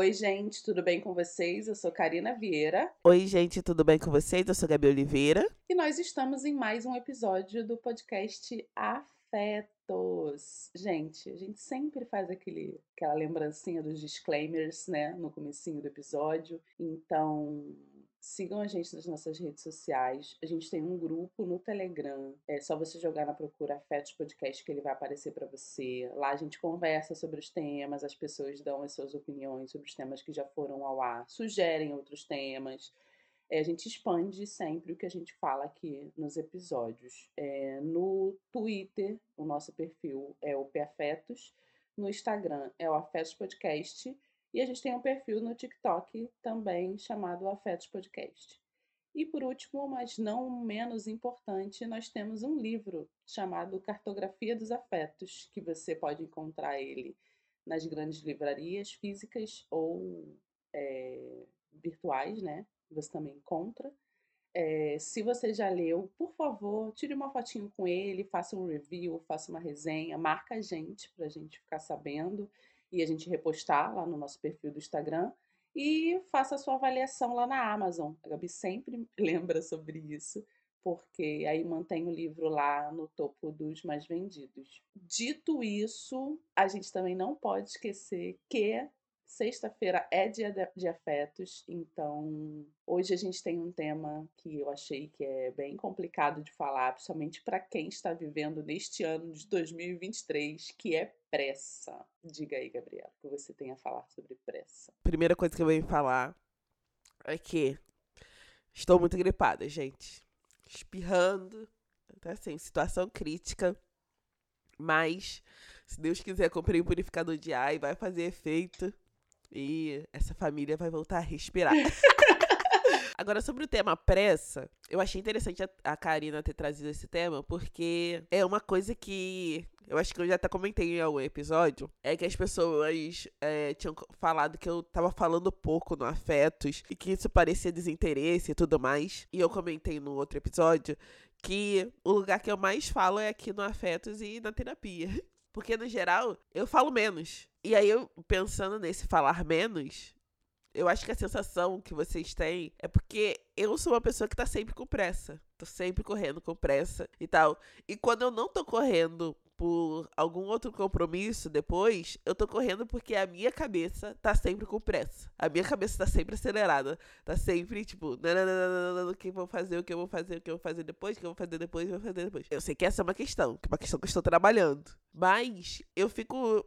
Oi, gente, tudo bem com vocês? Eu sou Karina Vieira. Oi, gente, tudo bem com vocês? Eu sou Gabi Oliveira. E nós estamos em mais um episódio do podcast Afetos. Gente, a gente sempre faz aquela lembrancinha dos disclaimers, né, no comecinho do episódio. Então, sigam a gente nas nossas redes sociais. A gente tem um grupo no Telegram. É só você jogar na procura Afetos Podcast que ele vai aparecer para você. Lá a gente conversa sobre os temas, as pessoas dão as suas opiniões sobre os temas que já foram ao ar, sugerem outros temas. A gente expande sempre o que a gente fala aqui nos episódios. No Twitter, o nosso perfil é o Afetos. No Instagram é o Afetos Podcast. E a gente tem um perfil no TikTok também chamado Afetos Podcast. E por último, mas não menos importante, nós temos um livro chamado Cartografia dos Afetos, que você pode encontrar ele nas grandes livrarias físicas ou virtuais, né? Você também encontra. Se você já leu, por favor, tire uma fotinho com ele, faça um review, faça uma resenha, marca a gente para a gente ficar sabendo. E a gente repostar lá no nosso perfil do Instagram e faça a sua avaliação lá na Amazon. A Gabi sempre lembra sobre isso, porque aí mantém o livro lá no topo dos mais vendidos. Dito isso, a gente também não pode esquecer que sexta-feira é dia de afetos, então hoje a gente tem um tema que eu achei que é bem complicado de falar, principalmente para quem está vivendo neste ano de 2023, que é pressa. Diga aí, Gabriela, o que você tem a falar sobre pressa. Primeira coisa que eu venho falar é que estou muito gripada, gente. Espirrando, tá assim, situação crítica. Mas, se Deus quiser, comprei um purificador de ar e vai fazer efeito. E essa família vai voltar a respirar. Agora, sobre o tema pressa, eu achei interessante a Karina ter trazido esse tema, porque é uma coisa que eu acho que eu já até comentei em algum episódio, é que as pessoas tinham falado que eu tava falando pouco no Afetos, e que isso parecia desinteresse e tudo mais. E eu comentei no outro episódio que o lugar que eu mais falo é aqui no Afetos e na terapia. Porque, no geral, eu falo menos. E aí, eu pensando nesse falar menos, eu acho que a sensação que vocês têm é porque eu sou uma pessoa que tá sempre com pressa. Tô sempre correndo com pressa e tal. E quando eu não tô correndo por algum outro compromisso depois, eu tô correndo porque a minha cabeça tá sempre com pressa. A minha cabeça tá sempre acelerada. Tá sempre, tipo, o que eu vou fazer, o que eu vou fazer, o que eu vou fazer depois, o que eu vou fazer depois, o que eu vou fazer depois. Eu sei que essa é uma questão que eu estou trabalhando. Mas eu fico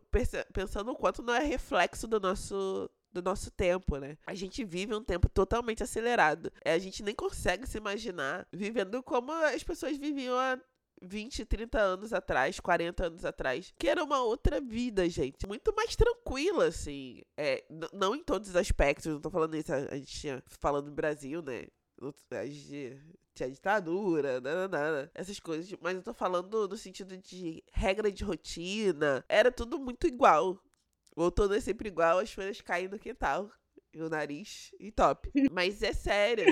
pensando o quanto não é reflexo do nosso tempo, né? A gente vive um tempo totalmente acelerado. A gente nem consegue se imaginar vivendo como as pessoas viviam há 20, 30 anos atrás, 40 anos atrás, que era uma outra vida, gente. Muito mais tranquila, assim. Não em todos os aspectos, não tô falando isso, a gente tinha falando no Brasil, né? A gente tinha ditadura, essas coisas, mas eu tô falando no sentido de regra de rotina. Era tudo muito igual. O outono é sempre igual, as folhas caem no quintal. E o nariz, e top. Mas é sério.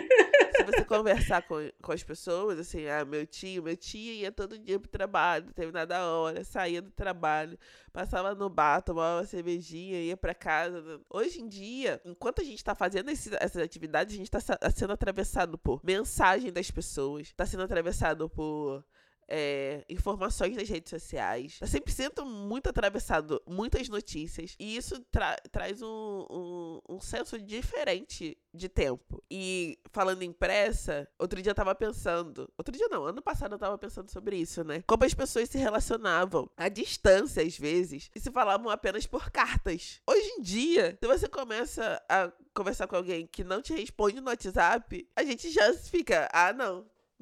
Se você conversar com as pessoas, assim, meu tio ia todo dia pro trabalho, não teve nada a hora, saía do trabalho, passava no bar, tomava uma cervejinha, ia pra casa. Hoje em dia, enquanto a gente tá fazendo essas atividades, a gente tá sendo atravessado por mensagem das pessoas, tá sendo atravessado por informações nas redes sociais. Eu sempre sinto muito atravessado, muitas notícias. E isso traz um senso diferente de tempo. E falando em pressa, ano passado eu tava pensando sobre isso, né? Como as pessoas se relacionavam à distância, às vezes, e se falavam apenas por cartas. Hoje em dia, se você começa a conversar com alguém que não te responde no WhatsApp, a gente já fica,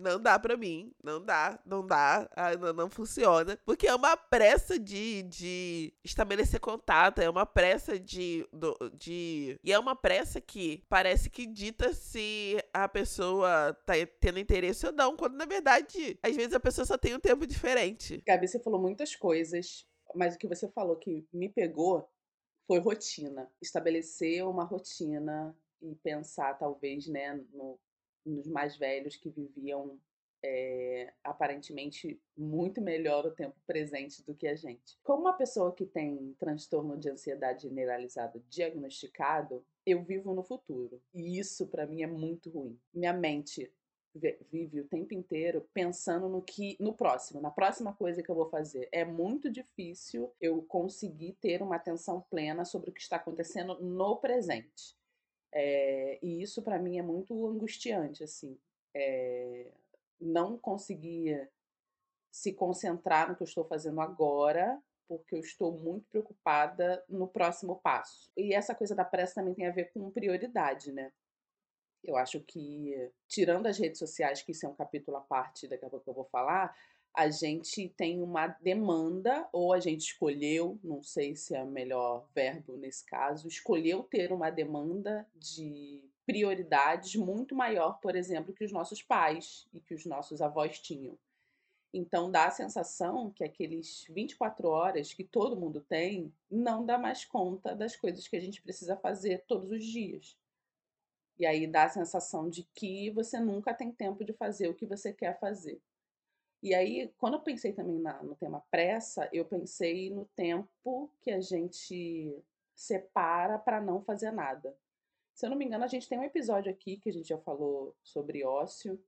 não dá pra mim, não dá, não funciona. Porque é uma pressa de estabelecer contato, é uma pressa E é uma pressa que parece que dita se a pessoa tá tendo interesse ou não, quando na verdade, às vezes a pessoa só tem um tempo diferente. Gabi, você falou muitas coisas, mas o que você falou que me pegou foi rotina. Estabelecer uma rotina e pensar, talvez, né, nos mais velhos que viviam aparentemente muito melhor o tempo presente do que a gente. Como uma pessoa que tem transtorno de ansiedade generalizado diagnosticado, eu vivo no futuro. E isso, para mim, é muito ruim. Minha mente vive o tempo inteiro pensando na próxima coisa que eu vou fazer. É muito difícil eu conseguir ter uma atenção plena sobre o que está acontecendo no presente. E isso para mim é muito angustiante, assim. Não conseguir se concentrar no que eu estou fazendo agora, porque eu estou muito preocupada no próximo passo. E essa coisa da pressa também tem a ver com prioridade, né? Eu acho que, tirando as redes sociais, que isso é um capítulo à parte, daqui a pouco eu vou falar, a gente tem uma demanda, ou a gente escolheu, não sei se é o melhor verbo nesse caso, escolheu ter uma demanda de prioridades muito maior, por exemplo, que os nossos pais e que os nossos avós tinham. Então dá a sensação que aqueles 24 horas que todo mundo tem não dá mais conta das coisas que a gente precisa fazer todos os dias. E aí dá a sensação de que você nunca tem tempo de fazer o que você quer fazer. E aí, quando eu pensei também no tema pressa, eu pensei no tempo que a gente separa para não fazer nada. Se eu não me engano, a gente tem um episódio aqui que a gente já falou sobre ócio.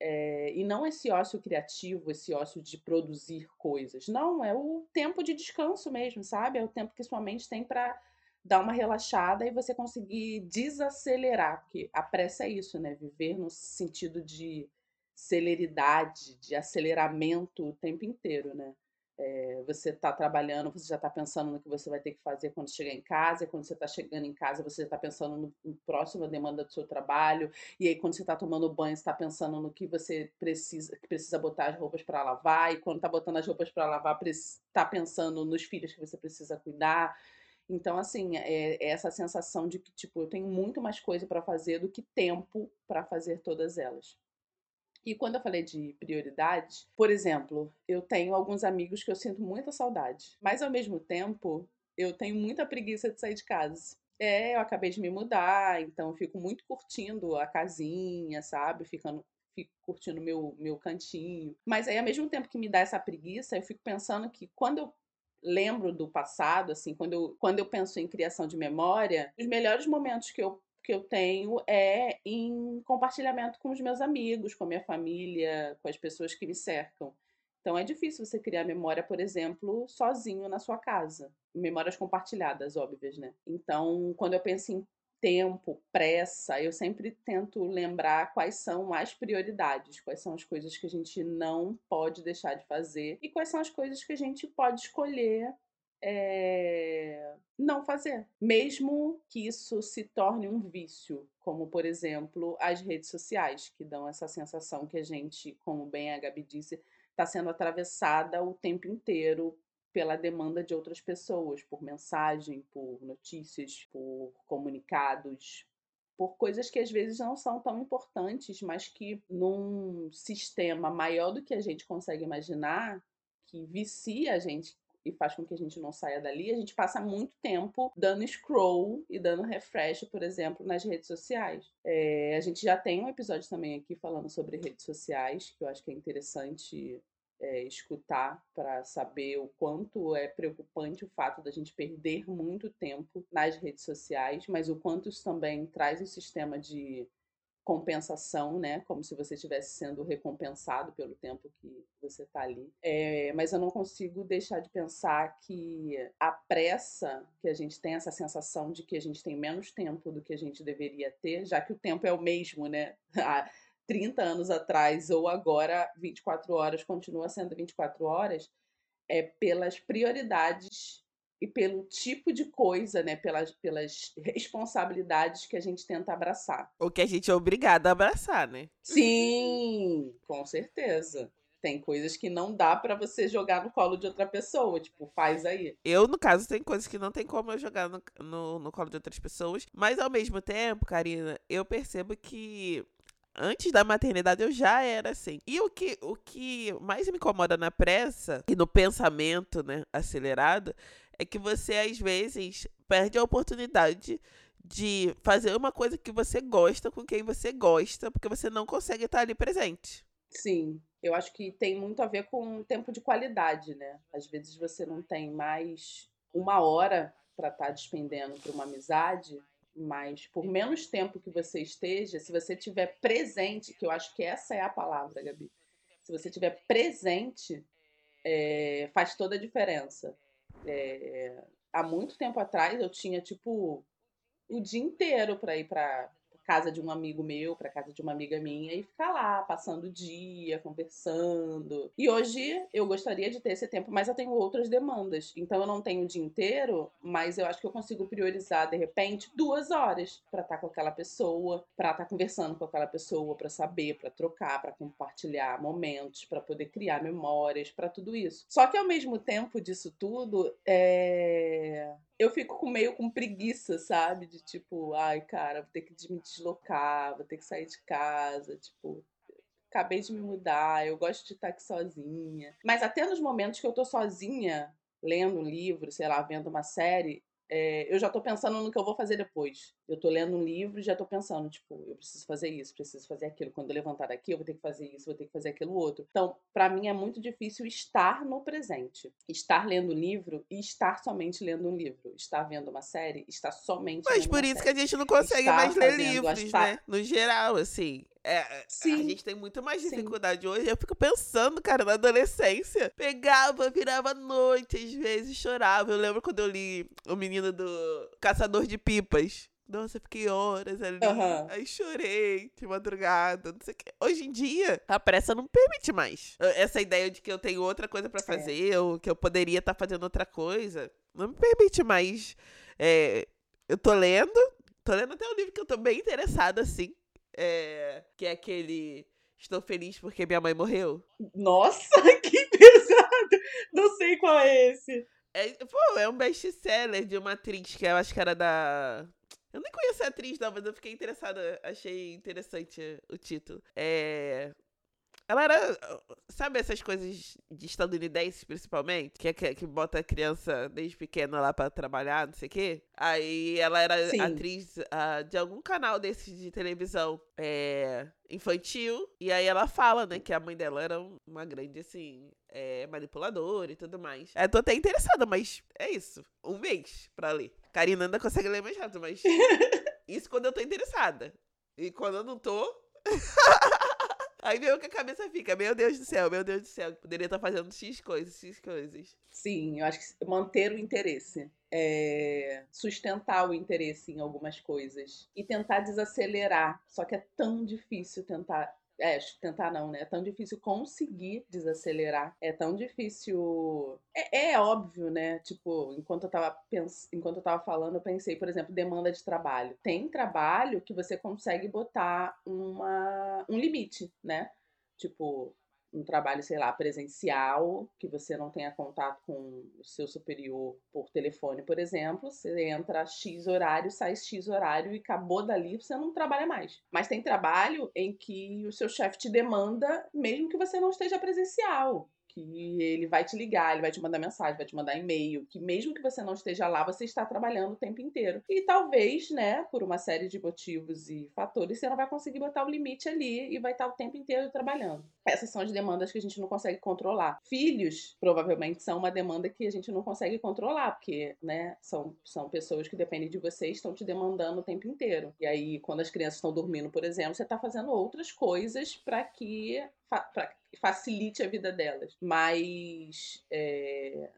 E não esse ócio criativo, esse ócio de produzir coisas. Não, é o tempo de descanso mesmo, sabe? É o tempo que sua mente tem para dar uma relaxada e você conseguir desacelerar, porque a pressa é isso, né? Viver no sentido de celeridade, de aceleramento o tempo inteiro, né? Você está trabalhando, você já está pensando no que você vai ter que fazer quando chegar em casa, e quando você está chegando em casa, você já está pensando no próximo demanda do seu trabalho, e aí quando você está tomando banho, você está pensando no que você precisa botar as roupas para lavar, e quando está botando as roupas para lavar, está pensando nos filhos que você precisa cuidar. Então, assim, é essa sensação de que, tipo, eu tenho muito mais coisa para fazer do que tempo para fazer todas elas. E quando eu falei de prioridade, por exemplo, eu tenho alguns amigos que eu sinto muita saudade, mas ao mesmo tempo eu tenho muita preguiça de sair de casa. Eu acabei de me mudar, então eu fico muito curtindo a casinha, sabe? Fico curtindo meu cantinho. Mas aí, ao mesmo tempo que me dá essa preguiça, eu fico pensando que quando eu lembro do passado, assim, quando eu penso em criação de memória, os melhores momentos que eu tenho é em compartilhamento com os meus amigos, com a minha família, com as pessoas que me cercam. Então é difícil você criar memória, por exemplo, sozinho na sua casa. Memórias compartilhadas, óbvias, né? Então, quando eu penso em tempo, pressa, eu sempre tento lembrar quais são as prioridades, quais são as coisas que a gente não pode deixar de fazer e quais são as coisas que a gente pode escolher não fazer. Mesmo que isso se torne um vício, como, por exemplo, as redes sociais, que dão essa sensação que a gente, como bem a Gabi disse, está sendo atravessada o tempo inteiro pela demanda de outras pessoas, por mensagem, por notícias, por comunicados, por coisas que às vezes não são tão importantes, mas que num sistema maior do que a gente consegue imaginar, que vicia a gente e faz com que a gente não saia dali, a gente passa muito tempo dando scroll e dando refresh, por exemplo, nas redes sociais. A gente já tem um episódio também aqui falando sobre redes sociais, que eu acho que é interessante escutar para saber o quanto é preocupante o fato da gente perder muito tempo nas redes sociais, mas o quanto isso também traz um sistema de compensação, né? Como se você estivesse sendo recompensado pelo tempo que você está ali. Mas eu não consigo deixar de pensar que a pressa que a gente tem, essa sensação de que a gente tem menos tempo do que a gente deveria ter, já que o tempo é o mesmo, né? Há 30 anos atrás ou agora, 24 horas, continua sendo 24 horas, é pelas prioridades e pelo tipo de coisa, né? Pelas responsabilidades que a gente tenta abraçar. Ou que a gente é obrigado a abraçar, né? Sim, com certeza. Tem coisas que não dá pra você jogar no colo de outra pessoa, tipo, faz aí. Eu, no caso, tem coisas que não tem como eu jogar no colo de outras pessoas, mas ao mesmo tempo, Karina, eu percebo que antes da maternidade eu já era assim. E o que mais me incomoda na pressa e no pensamento, né, acelerado, é que você, às vezes, perde a oportunidade de fazer uma coisa que você gosta com quem você gosta, porque você não consegue estar ali presente. Sim, eu acho que tem muito a ver com o tempo de qualidade, né? Às vezes você não tem mais 1 hora para estar despendendo para uma amizade, mas por menos tempo que você esteja, se você estiver presente, que eu acho que essa é a palavra, Gabi, se você estiver presente, faz toda a diferença. Há muito tempo atrás eu tinha, tipo, o dia inteiro para ir para casa de um amigo meu, para casa de uma amiga minha e ficar lá, passando o dia, conversando. E hoje eu gostaria de ter esse tempo, mas eu tenho outras demandas. Então eu não tenho o dia inteiro, mas eu acho que eu consigo priorizar, de repente, 2 horas para estar com aquela pessoa, para estar conversando com aquela pessoa, para saber, para trocar, para compartilhar momentos, para poder criar memórias, para tudo isso. Só que ao mesmo tempo disso tudo, eu fico meio com preguiça, sabe? De tipo, ai, cara, vou ter que me deslocar, vou ter que sair de casa, tipo, acabei de me mudar, eu gosto de estar aqui sozinha. Mas até nos momentos que eu tô sozinha, lendo um livro, sei lá, vendo uma série, eu já tô pensando no que eu vou fazer depois. Eu tô lendo um livro e já tô pensando, tipo, eu preciso fazer isso, preciso fazer aquilo. Quando eu levantar daqui, eu vou ter que fazer isso, vou ter que fazer aquilo outro. Então, pra mim é muito difícil estar no presente. Estar lendo um livro e estar somente lendo um livro. Estar vendo uma série, estar somente lendo uma série. Mas por isso que a gente não consegue mais ler livros, né? No geral, assim... Sim, a gente tem muito mais dificuldade hoje. Eu fico pensando, cara, na adolescência pegava, virava à noite às vezes, chorava. Eu lembro quando eu li O Menino do Caçador de Pipas. Nossa, eu fiquei horas ali, aí chorei de madrugada, não sei o que. Hoje em dia, a pressa não permite mais essa ideia de que eu tenho outra coisa pra fazer, ou que eu poderia estar fazendo outra coisa. Não me permite mais. Eu tô lendo até um livro que eu tô bem interessada, assim. Que é aquele Estou Feliz Porque Minha Mãe Morreu. Nossa, que pesado! Não sei qual é esse. É um best-seller de uma atriz que eu acho que era da... Eu nem conheço a atriz, não, mas eu fiquei interessada. Achei interessante o título. Ela era... Sabe essas coisas de estadunidenses, principalmente? Que bota a criança desde pequena lá pra trabalhar, não sei o quê. Aí ela era atriz de algum canal desses de televisão infantil. E aí ela fala, né, que a mãe dela era uma grande, assim, manipuladora e tudo mais. Eu tô até interessada, mas é isso. 1 mês pra ler. Karina ainda consegue ler mais rápido, mas... isso quando eu tô interessada. E quando eu não tô... Aí meio que a cabeça fica, meu Deus do céu, poderia estar fazendo X coisas. Sim, eu acho que manter o interesse, sustentar o interesse em algumas coisas e tentar desacelerar. Só que é tão difícil tentar não, né? É tão difícil conseguir desacelerar, é tão difícil... É óbvio, né? Tipo, enquanto eu tava falando, eu pensei, por exemplo, demanda de trabalho. Tem trabalho que você consegue botar um limite, né? Tipo, um trabalho, sei lá, presencial, que você não tenha contato com o seu superior por telefone, por exemplo. Você entra a X horário, sai X horário e acabou dali, você não trabalha mais. Mas tem trabalho em que o seu chefe te demanda, mesmo que você não esteja presencial. Que ele vai te ligar, ele vai te mandar mensagem, vai te mandar e-mail, que mesmo que você não esteja lá, você está trabalhando o tempo inteiro. E talvez, né, por uma série de motivos e fatores, você não vai conseguir botar o limite ali e vai estar o tempo inteiro trabalhando. Essas são as demandas que a gente não consegue controlar. Filhos, provavelmente, são uma demanda que a gente não consegue controlar, porque, né, são pessoas que dependem de você e estão te demandando o tempo inteiro. E aí, quando as crianças estão dormindo, por exemplo, você está fazendo outras coisas para que... facilite a vida delas, mas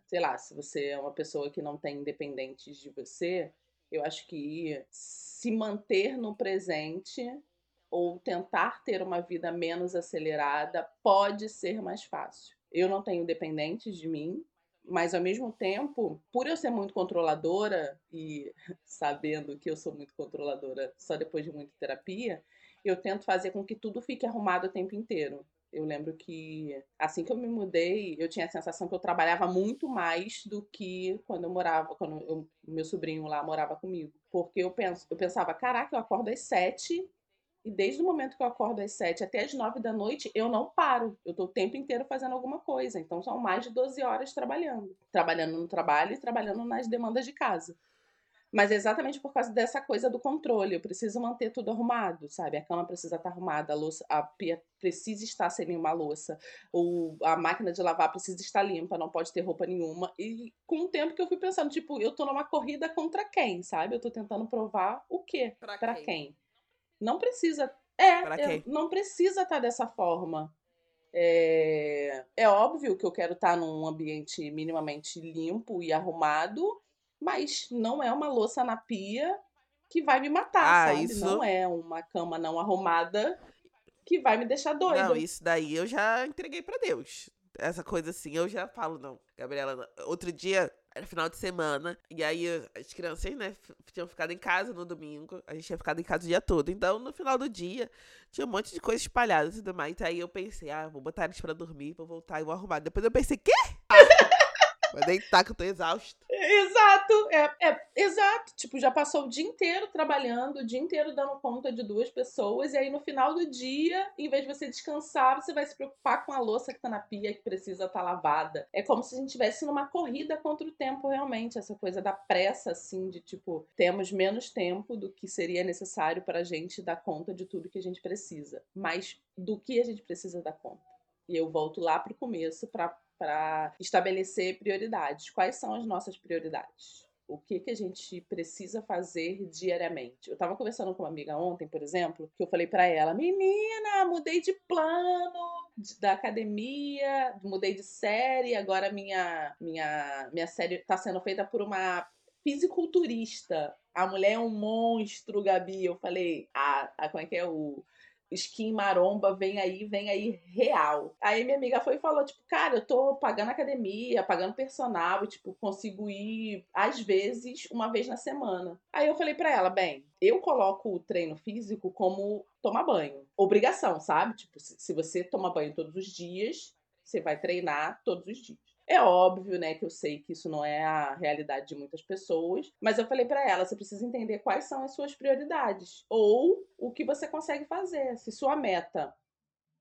sei lá, se você é uma pessoa que não tem dependentes de você, eu acho que se manter no presente ou tentar ter uma vida menos acelerada pode ser mais fácil. Eu não tenho dependentes de mim, mas ao mesmo tempo, por eu ser muito controladora e sabendo que eu sou muito controladora só depois de muita terapia, eu tento fazer com que tudo fique arrumado o tempo inteiro. Eu lembro que assim que eu me mudei, eu tinha a sensação que eu trabalhava muito mais do que quando meu sobrinho lá morava comigo. Porque eu pensava, caraca, eu acordo às 7h, e desde o momento que eu acordo às 7h até às 9h, eu não paro. Eu tô o tempo inteiro fazendo alguma coisa. Então são mais de 12 horas trabalhando. Trabalhando no trabalho e trabalhando nas demandas de casa. Mas é exatamente por causa dessa coisa do controle. Eu preciso manter tudo arrumado, sabe? A cama precisa estar arrumada, a louça, a pia precisa estar sem nenhuma louça, ou a máquina de lavar precisa estar limpa, não pode ter roupa nenhuma. E com o tempo que eu fui pensando, tipo, eu tô numa corrida contra quem, sabe? Eu tô tentando provar o quê? Pra quem? Não precisa... não precisa estar dessa forma. É óbvio que eu quero estar num ambiente minimamente limpo e arrumado, mas não é uma louça na pia que vai me matar, sabe? Isso... Não é uma cama não arrumada que vai me deixar doida. Não, isso daí eu já entreguei pra Deus. Essa coisa assim, eu já falo, não, Gabriela, não. Outro dia... Era final de semana, e aí as crianças, né, tinham ficado em casa no domingo, a gente tinha ficado em casa o dia todo, então no final do dia tinha um monte de coisa espalhada e tudo mais, aí eu pensei, vou botar eles pra dormir, vou voltar e vou arrumar, depois eu pensei, quê? Vou deitar que eu tô exausto. Exato, exato, tipo, já passou o dia inteiro trabalhando, o dia inteiro dando conta de duas pessoas, e aí no final do dia, em vez de você descansar, você vai se preocupar com a louça que tá na pia, que precisa tá lavada. É como se a gente estivesse numa corrida contra o tempo, realmente, essa coisa da pressa, assim, de tipo, temos menos tempo do que seria necessário pra gente dar conta de tudo que a gente precisa, mas do que a gente precisa dar conta. E eu volto lá pro começo para estabelecer prioridades. Quais são as nossas prioridades? O que a gente precisa fazer diariamente? Eu estava conversando com uma amiga ontem, por exemplo, que eu falei para ela, menina, mudei de plano da academia, mudei de série, agora minha série está sendo feita por uma fisiculturista. A mulher é um monstro, Gabi. Eu falei, como é que é o... Skin maromba, vem aí, real. Aí minha amiga foi e falou, tipo, cara, eu tô pagando academia, pagando personal, e, tipo, consigo ir, às vezes, uma vez na semana. Aí eu falei pra ela, bem, eu coloco o treino físico como tomar banho. Obrigação, sabe? Tipo, se você toma banho todos os dias, você vai treinar todos os dias. É óbvio, né, que eu sei que isso não é a realidade de muitas pessoas, mas eu falei pra ela, você precisa entender quais são as suas prioridades, ou o que você consegue fazer. Se sua meta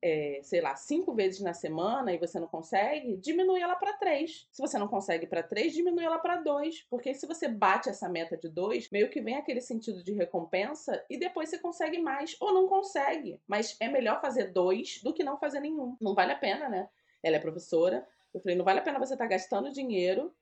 é, sei lá, 5 vezes na semana e você não consegue, diminui ela pra 3. Se você não consegue pra 3, diminui ela pra 2, porque se você bate essa meta de 2, meio que vem aquele sentido de recompensa e depois você consegue mais, ou não consegue. Mas é melhor fazer 2 do que não fazer nenhum. Não vale a pena, né? Ela é professora. Eu falei, não vale a pena você estar gastando dinheiro,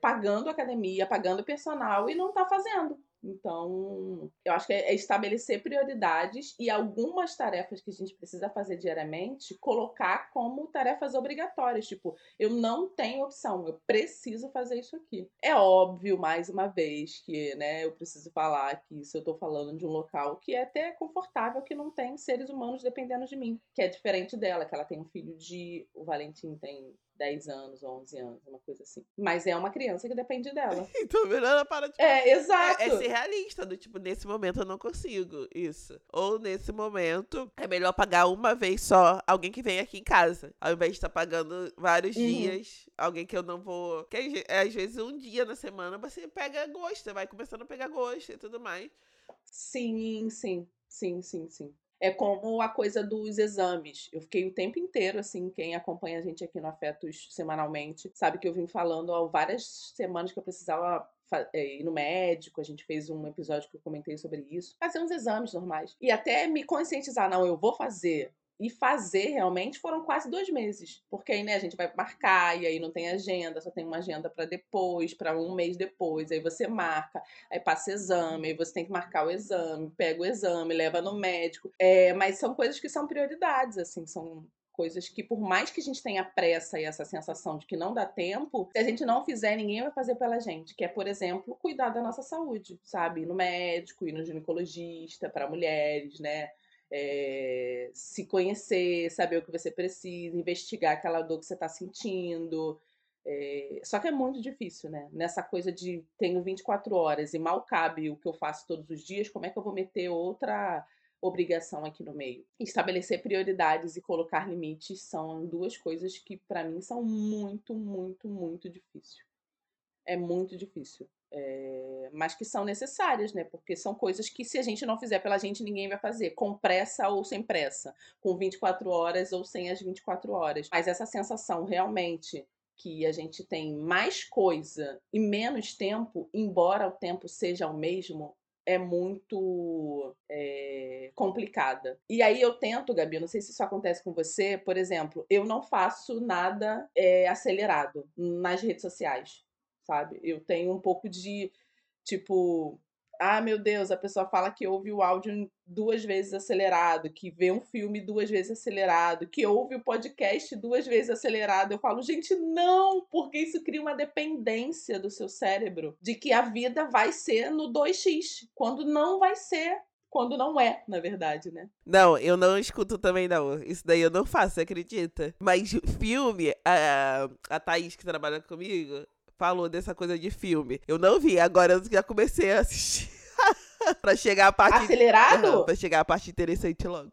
pagando academia, pagando personal e não tá fazendo. Então, eu acho que é estabelecer prioridades e algumas tarefas que a gente precisa fazer diariamente, colocar como tarefas obrigatórias. Tipo, eu não tenho opção, eu preciso fazer isso aqui. É óbvio, mais uma vez, que né, eu preciso falar que isso eu tô falando de um local que é até confortável, que não tem seres humanos dependendo de mim. Que é diferente dela, que ela tem um filho de... O Valentim tem... 10 anos, 11 anos, uma coisa assim. Mas é uma criança que depende dela. Então, ela para de... exato. É ser realista, do tipo, nesse momento eu não consigo isso. Ou nesse momento, é melhor pagar uma vez só alguém que vem aqui em casa. Ao invés de estar pagando vários dias, alguém que eu não vou... Que às vezes um dia na semana você pega gosto, você vai começando a pegar gosto e tudo mais. Sim. É como a coisa dos exames. Eu fiquei o tempo inteiro, assim, quem acompanha a gente aqui no Afetos semanalmente, sabe que eu vim falando há várias semanas que eu precisava ir no médico, a gente fez um episódio que eu comentei sobre isso, fazer uns exames normais. E até me conscientizar, não, eu vou fazer. E fazer, realmente, foram quase 2 meses. Porque aí, né, a gente vai marcar, e aí não tem agenda, só tem uma agenda pra depois, pra um mês depois. Aí você marca, aí passa exame, aí você tem que marcar o exame, pega o exame, leva no médico. Mas são coisas que são prioridades, assim, são coisas que, por mais que a gente tenha pressa e essa sensação de que não dá tempo, se a gente não fizer, ninguém vai fazer pela gente, que é, por exemplo, cuidar da nossa saúde, sabe? Ir no médico, ir no ginecologista, pra mulheres, né? Se conhecer, saber o que você precisa, investigar aquela dor que você está sentindo. Só que é muito difícil, né? Nessa coisa de tenho 24 horas e mal cabe o que eu faço todos os dias, como é que eu vou meter outra obrigação aqui no meio? Estabelecer prioridades e colocar limites são 2 coisas que, para mim, são muito, muito, muito difíceis. É muito difícil. Mas que são necessárias, né? Porque são coisas que, se a gente não fizer pela gente, ninguém vai fazer, com pressa ou sem pressa, com 24 horas ou sem as 24 horas. Mas essa sensação realmente que a gente tem mais coisa e menos tempo, embora o tempo seja o mesmo, é muito complicada. E aí eu tento, Gabi, eu não sei se isso acontece com você, por exemplo, eu não faço nada acelerado nas redes sociais, sabe? Eu tenho um pouco de, tipo, ah, meu Deus, a pessoa fala que ouve o áudio 2 vezes acelerado, que vê um filme 2 vezes acelerado, que ouve o podcast 2 vezes acelerado. Eu falo, gente, não, porque isso cria uma dependência do seu cérebro de que a vida vai ser no 2x, quando não vai ser, quando não é, na verdade, né? Não, eu não escuto também, não. Isso daí eu não faço, você acredita? Mas filme, a Thaís que trabalha comigo falou dessa coisa de filme. Eu não vi, agora eu já comecei a assistir. Pra chegar à parte... Acelerado? Pra chegar à parte interessante logo.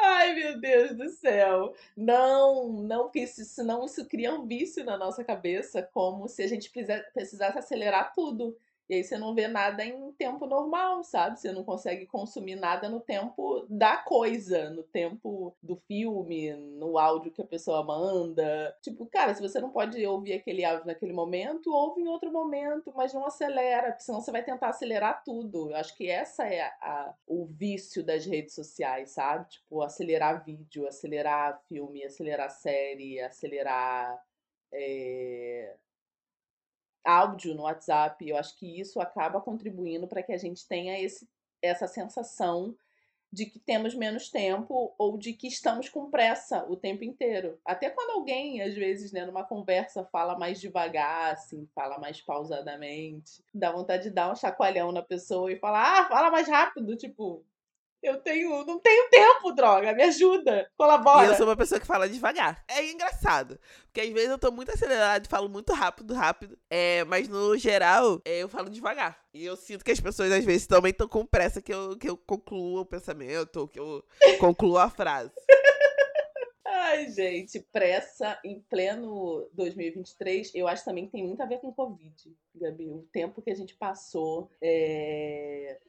Ai, meu Deus do céu. Não, senão isso cria um vício na nossa cabeça, como se a gente precisasse acelerar tudo. E aí você não vê nada em tempo normal, sabe? Você não consegue consumir nada no tempo da coisa, no tempo do filme, no áudio que a pessoa manda. Tipo, cara, se você não pode ouvir aquele áudio naquele momento, ouve em outro momento, mas não acelera, porque senão você vai tentar acelerar tudo. Eu acho que essa é o vício das redes sociais, sabe? Tipo, acelerar vídeo, acelerar filme, acelerar série, acelerar... áudio no WhatsApp. Eu acho que isso acaba contribuindo para que a gente tenha essa sensação de que temos menos tempo ou de que estamos com pressa o tempo inteiro. Até quando alguém, às vezes, né, numa conversa, fala mais devagar, assim, fala mais pausadamente, dá vontade de dar um chacoalhão na pessoa e falar, fala mais rápido, tipo... não tenho tempo, droga, me ajuda, colabora. E eu sou uma pessoa que fala devagar. É engraçado, porque às vezes eu tô muito acelerada e falo muito rápido, mas no geral eu falo devagar. E eu sinto que as pessoas às vezes também estão com pressa que eu concluo o pensamento, ou que eu concluo a frase. Ai, gente, pressa em pleno 2023, eu acho também que tem muito a ver com Covid, Gabi. O tempo que a gente passou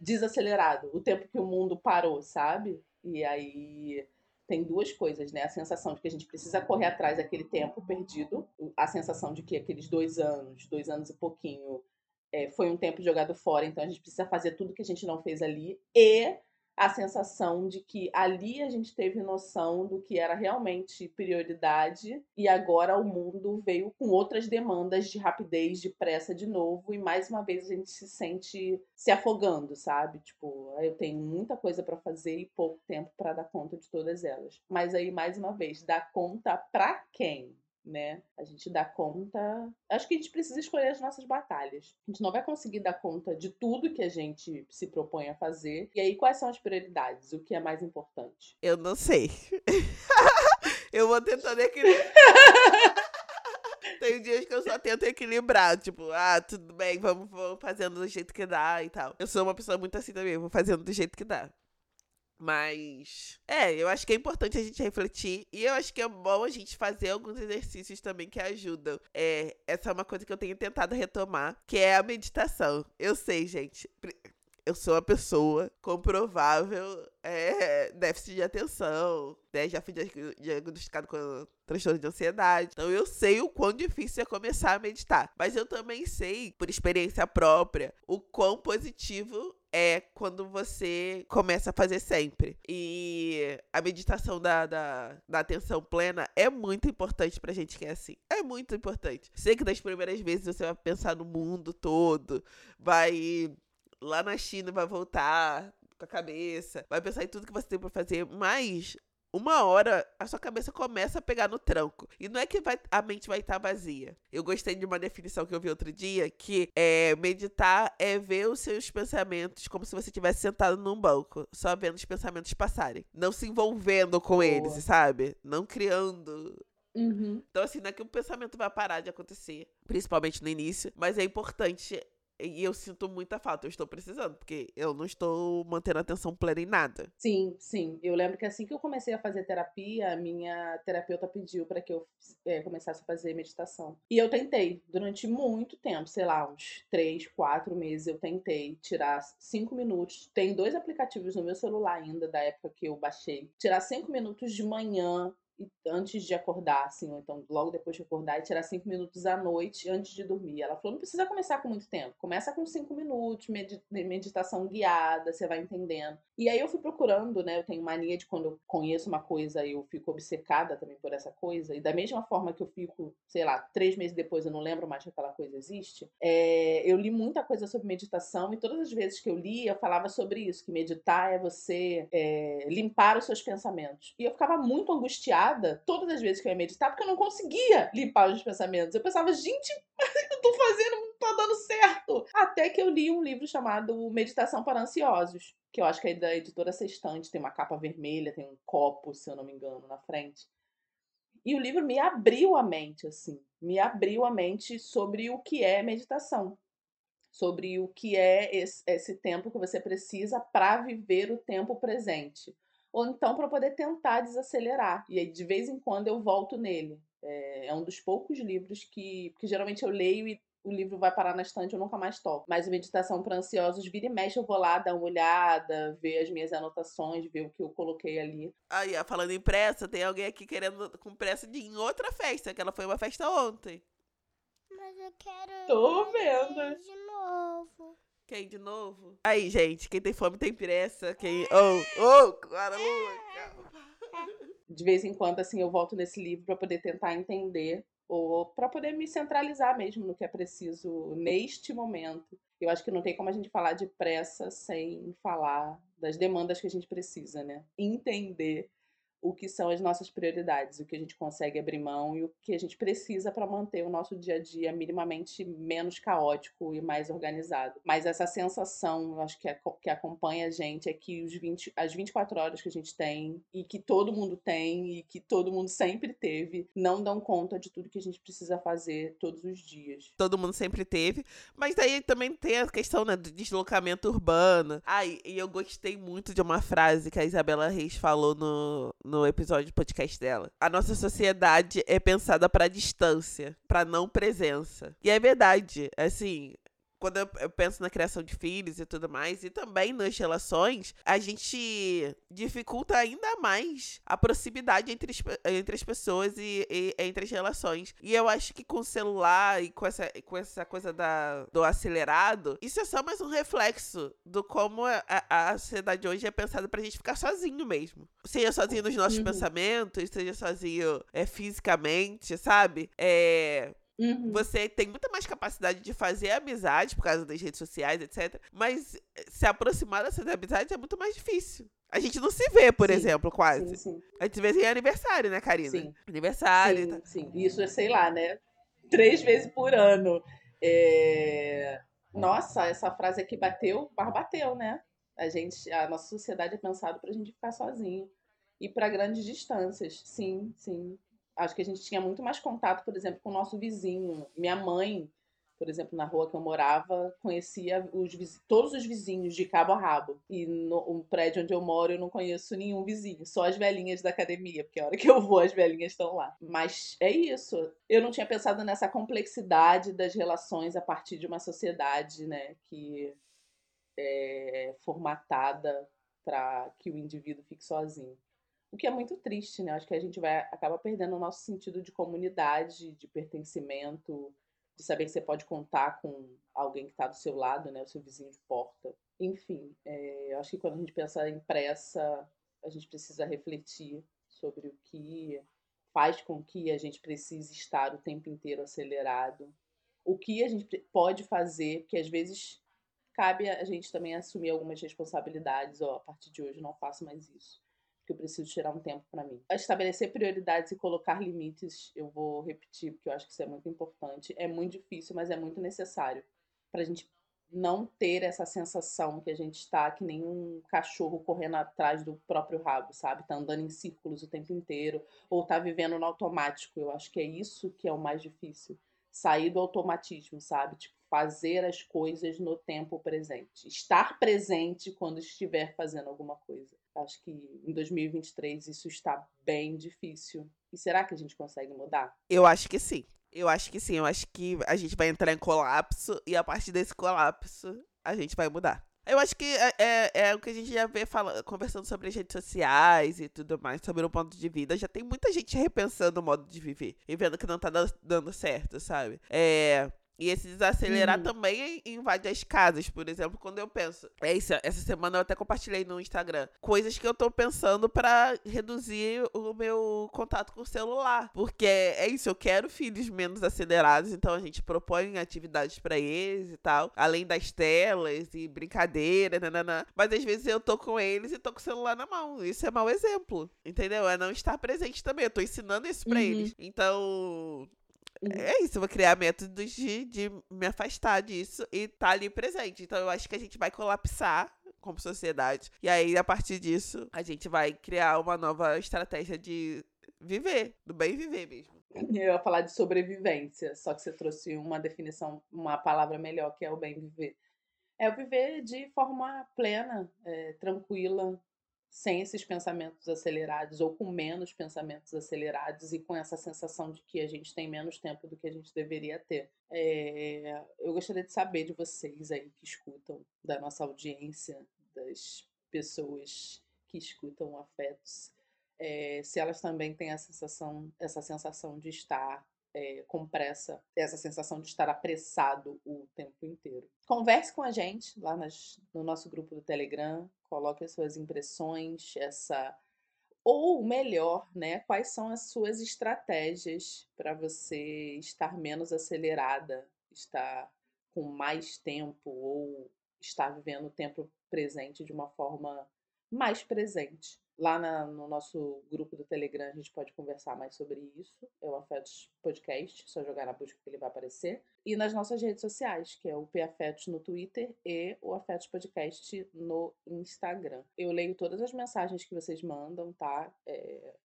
desacelerado, o tempo que o mundo parou, sabe? E aí tem duas coisas, né? A sensação de que a gente precisa correr atrás daquele tempo perdido, a sensação de que aqueles 2 anos e pouquinho, foi um tempo jogado fora, então a gente precisa fazer tudo que a gente não fez ali, e... a sensação de que ali a gente teve noção do que era realmente prioridade e agora o mundo veio com outras demandas de rapidez, de pressa de novo, e mais uma vez a gente se sente se afogando, sabe? Tipo, eu tenho muita coisa pra fazer e pouco tempo pra dar conta de todas elas. Mas aí, mais uma vez, dar conta pra quem? Né? A gente dá conta... Acho que a gente precisa escolher as nossas batalhas. A gente não vai conseguir dar conta de tudo que a gente se propõe a fazer. E aí, quais são as prioridades? O que é mais importante? Eu não sei. Eu vou tentando equilibrar. Tem dias que eu só tento equilibrar. Tipo, tudo bem, vamos fazendo do jeito que dá e tal. Eu sou uma pessoa muito assim também, vou fazendo do jeito que dá. Mas, eu acho que é importante a gente refletir, e eu acho que é bom a gente fazer alguns exercícios também que ajudam. Essa é uma coisa que eu tenho tentado retomar, que é a meditação. Eu sei, gente, eu sou uma pessoa com provável déficit de atenção, né? Já fui diagnosticado com transtorno de ansiedade, então eu sei o quão difícil é começar a meditar, mas eu também sei, por experiência própria, o quão positivo é quando você começa a fazer sempre. E a meditação da atenção plena é muito importante pra gente que é assim. É muito importante. Sei que das primeiras vezes você vai pensar no mundo todo, vai lá na China, vai voltar com a cabeça, vai pensar em tudo que você tem pra fazer, mas uma hora a sua cabeça começa a pegar no tranco. E não é que a mente vai estar vazia. Eu gostei de uma definição que eu vi outro dia, que meditar é ver os seus pensamentos como se você estivesse sentado num banco, só vendo os pensamentos passarem. Não se envolvendo com eles, sabe? Não criando... Uhum. Então, assim, não é que o pensamento vai parar de acontecer, principalmente no início, mas é importante... E eu sinto muita falta, eu estou precisando, porque eu não estou mantendo a atenção plena em nada. Sim. Eu lembro que assim que eu comecei a fazer terapia, a minha terapeuta pediu para que eu começasse a fazer meditação. E eu tentei, durante muito tempo, sei lá, uns 3, 4 meses, eu tentei tirar 5 minutos. Tem 2 aplicativos no meu celular ainda, da época que eu baixei. Tirar 5 minutos de manhã e antes de acordar, assim, ou então logo depois de acordar, e tirar 5 minutos à noite antes de dormir. Ela falou, não precisa começar com muito tempo, começa com 5 minutos, meditação guiada, você vai entendendo. E aí eu fui procurando, né, eu tenho mania de quando eu conheço uma coisa, eu fico obcecada também por essa coisa, e da mesma forma que eu fico, sei lá, 3 meses depois eu não lembro mais que aquela coisa existe, eu li muita coisa sobre meditação, e todas as vezes que eu li, eu falava sobre isso, que meditar é você limpar os seus pensamentos. E eu ficava muito angustiada todas as vezes que eu ia meditar, porque eu não conseguia limpar os pensamentos. Eu pensava, gente, eu tô fazendo, não tá dando certo. Até que eu li um livro chamado Meditação para Ansiosos, que eu acho que é da editora Sextante, tem uma capa vermelha, tem um copo, se eu não me engano, na frente. E o livro me abriu a mente, assim, me abriu a mente sobre o que é meditação, sobre o que é esse tempo que você precisa para viver o tempo presente. Ou então para poder tentar desacelerar. E aí, de vez em quando, eu volto nele. É um dos poucos livros que... Porque geralmente eu leio e o livro vai parar na estante e eu nunca mais toco. Mas Meditação para Ansiosos, vira e mexe, eu vou lá dar uma olhada, ver as minhas anotações, ver o que eu coloquei ali. Aí, falando em pressa, tem alguém aqui querendo com pressa de ir em outra festa, que ela foi uma festa ontem. Mas eu quero... Tô vendo. De novo. Quem de novo? Aí, gente, quem tem fome tem pressa. Quem... Clara Lua, calma. De vez em quando, assim, eu volto nesse livro pra poder tentar entender ou pra poder me centralizar mesmo no que é preciso neste momento. Eu acho que não tem como a gente falar de pressa sem falar das demandas que a gente precisa, né? Entender o que são as nossas prioridades, o que a gente consegue abrir mão e o que a gente precisa para manter o nosso dia a dia minimamente menos caótico e mais organizado. Mas essa sensação, eu acho que acompanha a gente, é que as 24 horas que a gente tem e que todo mundo tem e que todo mundo sempre teve, não dão conta de tudo que a gente precisa fazer todos os dias. Todo mundo sempre teve, mas daí também tem a questão, né, do deslocamento urbano. E eu gostei muito de uma frase que a Isabela Reis falou no episódio do podcast dela. A nossa sociedade é pensada pra distância, pra não presença. E é verdade, assim, quando eu penso na criação de filhos e tudo mais, e também nas relações, a gente dificulta ainda mais a proximidade entre as pessoas e entre as relações. E eu acho que com o celular e com essa coisa do acelerado, isso é só mais um reflexo do como a sociedade hoje é pensada pra gente ficar sozinho mesmo. Seja sozinho nos nossos pensamentos, seja sozinho fisicamente, sabe? Você tem muita mais capacidade de fazer amizade por causa das redes sociais, etc. Mas se aproximar dessas amizades é muito mais difícil. A gente não se vê, por exemplo, quase. Sim, sim. A gente vê em aniversário, né, Karina? Sim. Aniversário. Sim, sim. Isso é, sei lá, né? 3 vezes por ano. Nossa, essa frase aqui bateu, mas bateu, né? A nossa sociedade é pensada pra gente ficar sozinho. E pra grandes distâncias. Sim, sim. Acho que a gente tinha muito mais contato, por exemplo, com o nosso vizinho. Minha mãe, por exemplo, na rua que eu morava, conhecia todos os vizinhos de cabo a rabo. E no prédio onde eu moro, eu não conheço nenhum vizinho. Só as velhinhas da academia, porque a hora que eu vou, as velhinhas estão lá. Mas é isso. Eu não tinha pensado nessa complexidade das relações a partir de uma sociedade, né, que é formatada para que o indivíduo fique sozinho. O que é muito triste, né? Acho que a gente acaba perdendo o nosso sentido de comunidade, de pertencimento, de saber que você pode contar com alguém que está do seu lado, né? O seu vizinho de porta. Enfim, acho que quando a gente pensa em pressa, a gente precisa refletir sobre o que faz com que a gente precise estar o tempo inteiro acelerado. O que a gente pode fazer, porque às vezes cabe a gente também assumir algumas responsabilidades. A partir de hoje eu não faço mais isso, que eu preciso tirar um tempo para mim. Estabelecer prioridades e colocar limites, eu vou repetir, porque eu acho que isso é muito importante. É muito difícil, mas é muito necessário para a gente não ter essa sensação que a gente está que nem um cachorro correndo atrás do próprio rabo, sabe? Tá andando em círculos o tempo inteiro, ou tá vivendo no automático. Eu acho que é isso que é o mais difícil. Sair do automatismo, sabe? Tipo, fazer as coisas no tempo presente. Estar presente quando estiver fazendo alguma coisa. Acho que em 2023 isso está bem difícil. E será que a gente consegue mudar? Eu acho que sim. Eu acho que a gente vai entrar em colapso e a partir desse colapso a gente vai mudar. Eu acho que é o que a gente já vê conversando sobre as redes sociais e tudo mais, sobre o ponto de vida. Já tem muita gente repensando o modo de viver e vendo que não tá dando certo, sabe? E esse desacelerar também invade as casas, por exemplo, quando eu penso. É isso, essa semana eu até compartilhei no Instagram coisas que eu tô pensando pra reduzir o meu contato com o celular. Porque é isso, eu quero filhos menos acelerados, então a gente propõe atividades pra eles e tal, além das telas e brincadeira, nananã. Mas às vezes eu tô com eles e tô com o celular na mão. Isso é mau exemplo, entendeu? É não estar presente também, eu tô ensinando isso pra eles. Então... é isso, eu vou criar métodos de me afastar disso e tá ali presente. Então eu acho que a gente vai colapsar como sociedade. E aí, a partir disso, a gente vai criar uma nova estratégia de viver, do bem viver mesmo. Eu ia falar de sobrevivência, só que você trouxe uma definição, uma palavra melhor, que é o bem viver. É o viver de forma plena, tranquila, sem esses pensamentos acelerados ou com menos pensamentos acelerados e com essa sensação de que a gente tem menos tempo do que a gente deveria ter. Eu gostaria de saber de vocês aí que escutam, da nossa audiência, das pessoas que escutam Afetos, se elas também têm essa sensação de estar com pressa, essa sensação de estar apressado o tempo inteiro. Converse com a gente lá no nosso grupo do Telegram, coloque as suas impressões, ou melhor, né, quais são as suas estratégias para você estar menos acelerada, estar com mais tempo ou estar vivendo o tempo presente de uma forma mais presente. Lá no nosso grupo do Telegram a gente pode conversar mais sobre isso. É o Afetos Podcast, só jogar na busca que ele vai aparecer. E nas nossas redes sociais, que é o PAfetos no Twitter e o Afetos Podcast no Instagram. Eu leio todas as mensagens que vocês mandam, tá?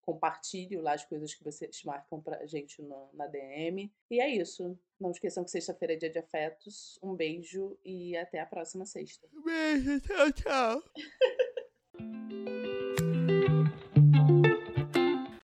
Compartilho lá as coisas que vocês marcam pra gente na DM. E é isso. Não esqueçam que sexta-feira é dia de Afetos. Um beijo e até a próxima sexta. Beijo, tchau, tchau.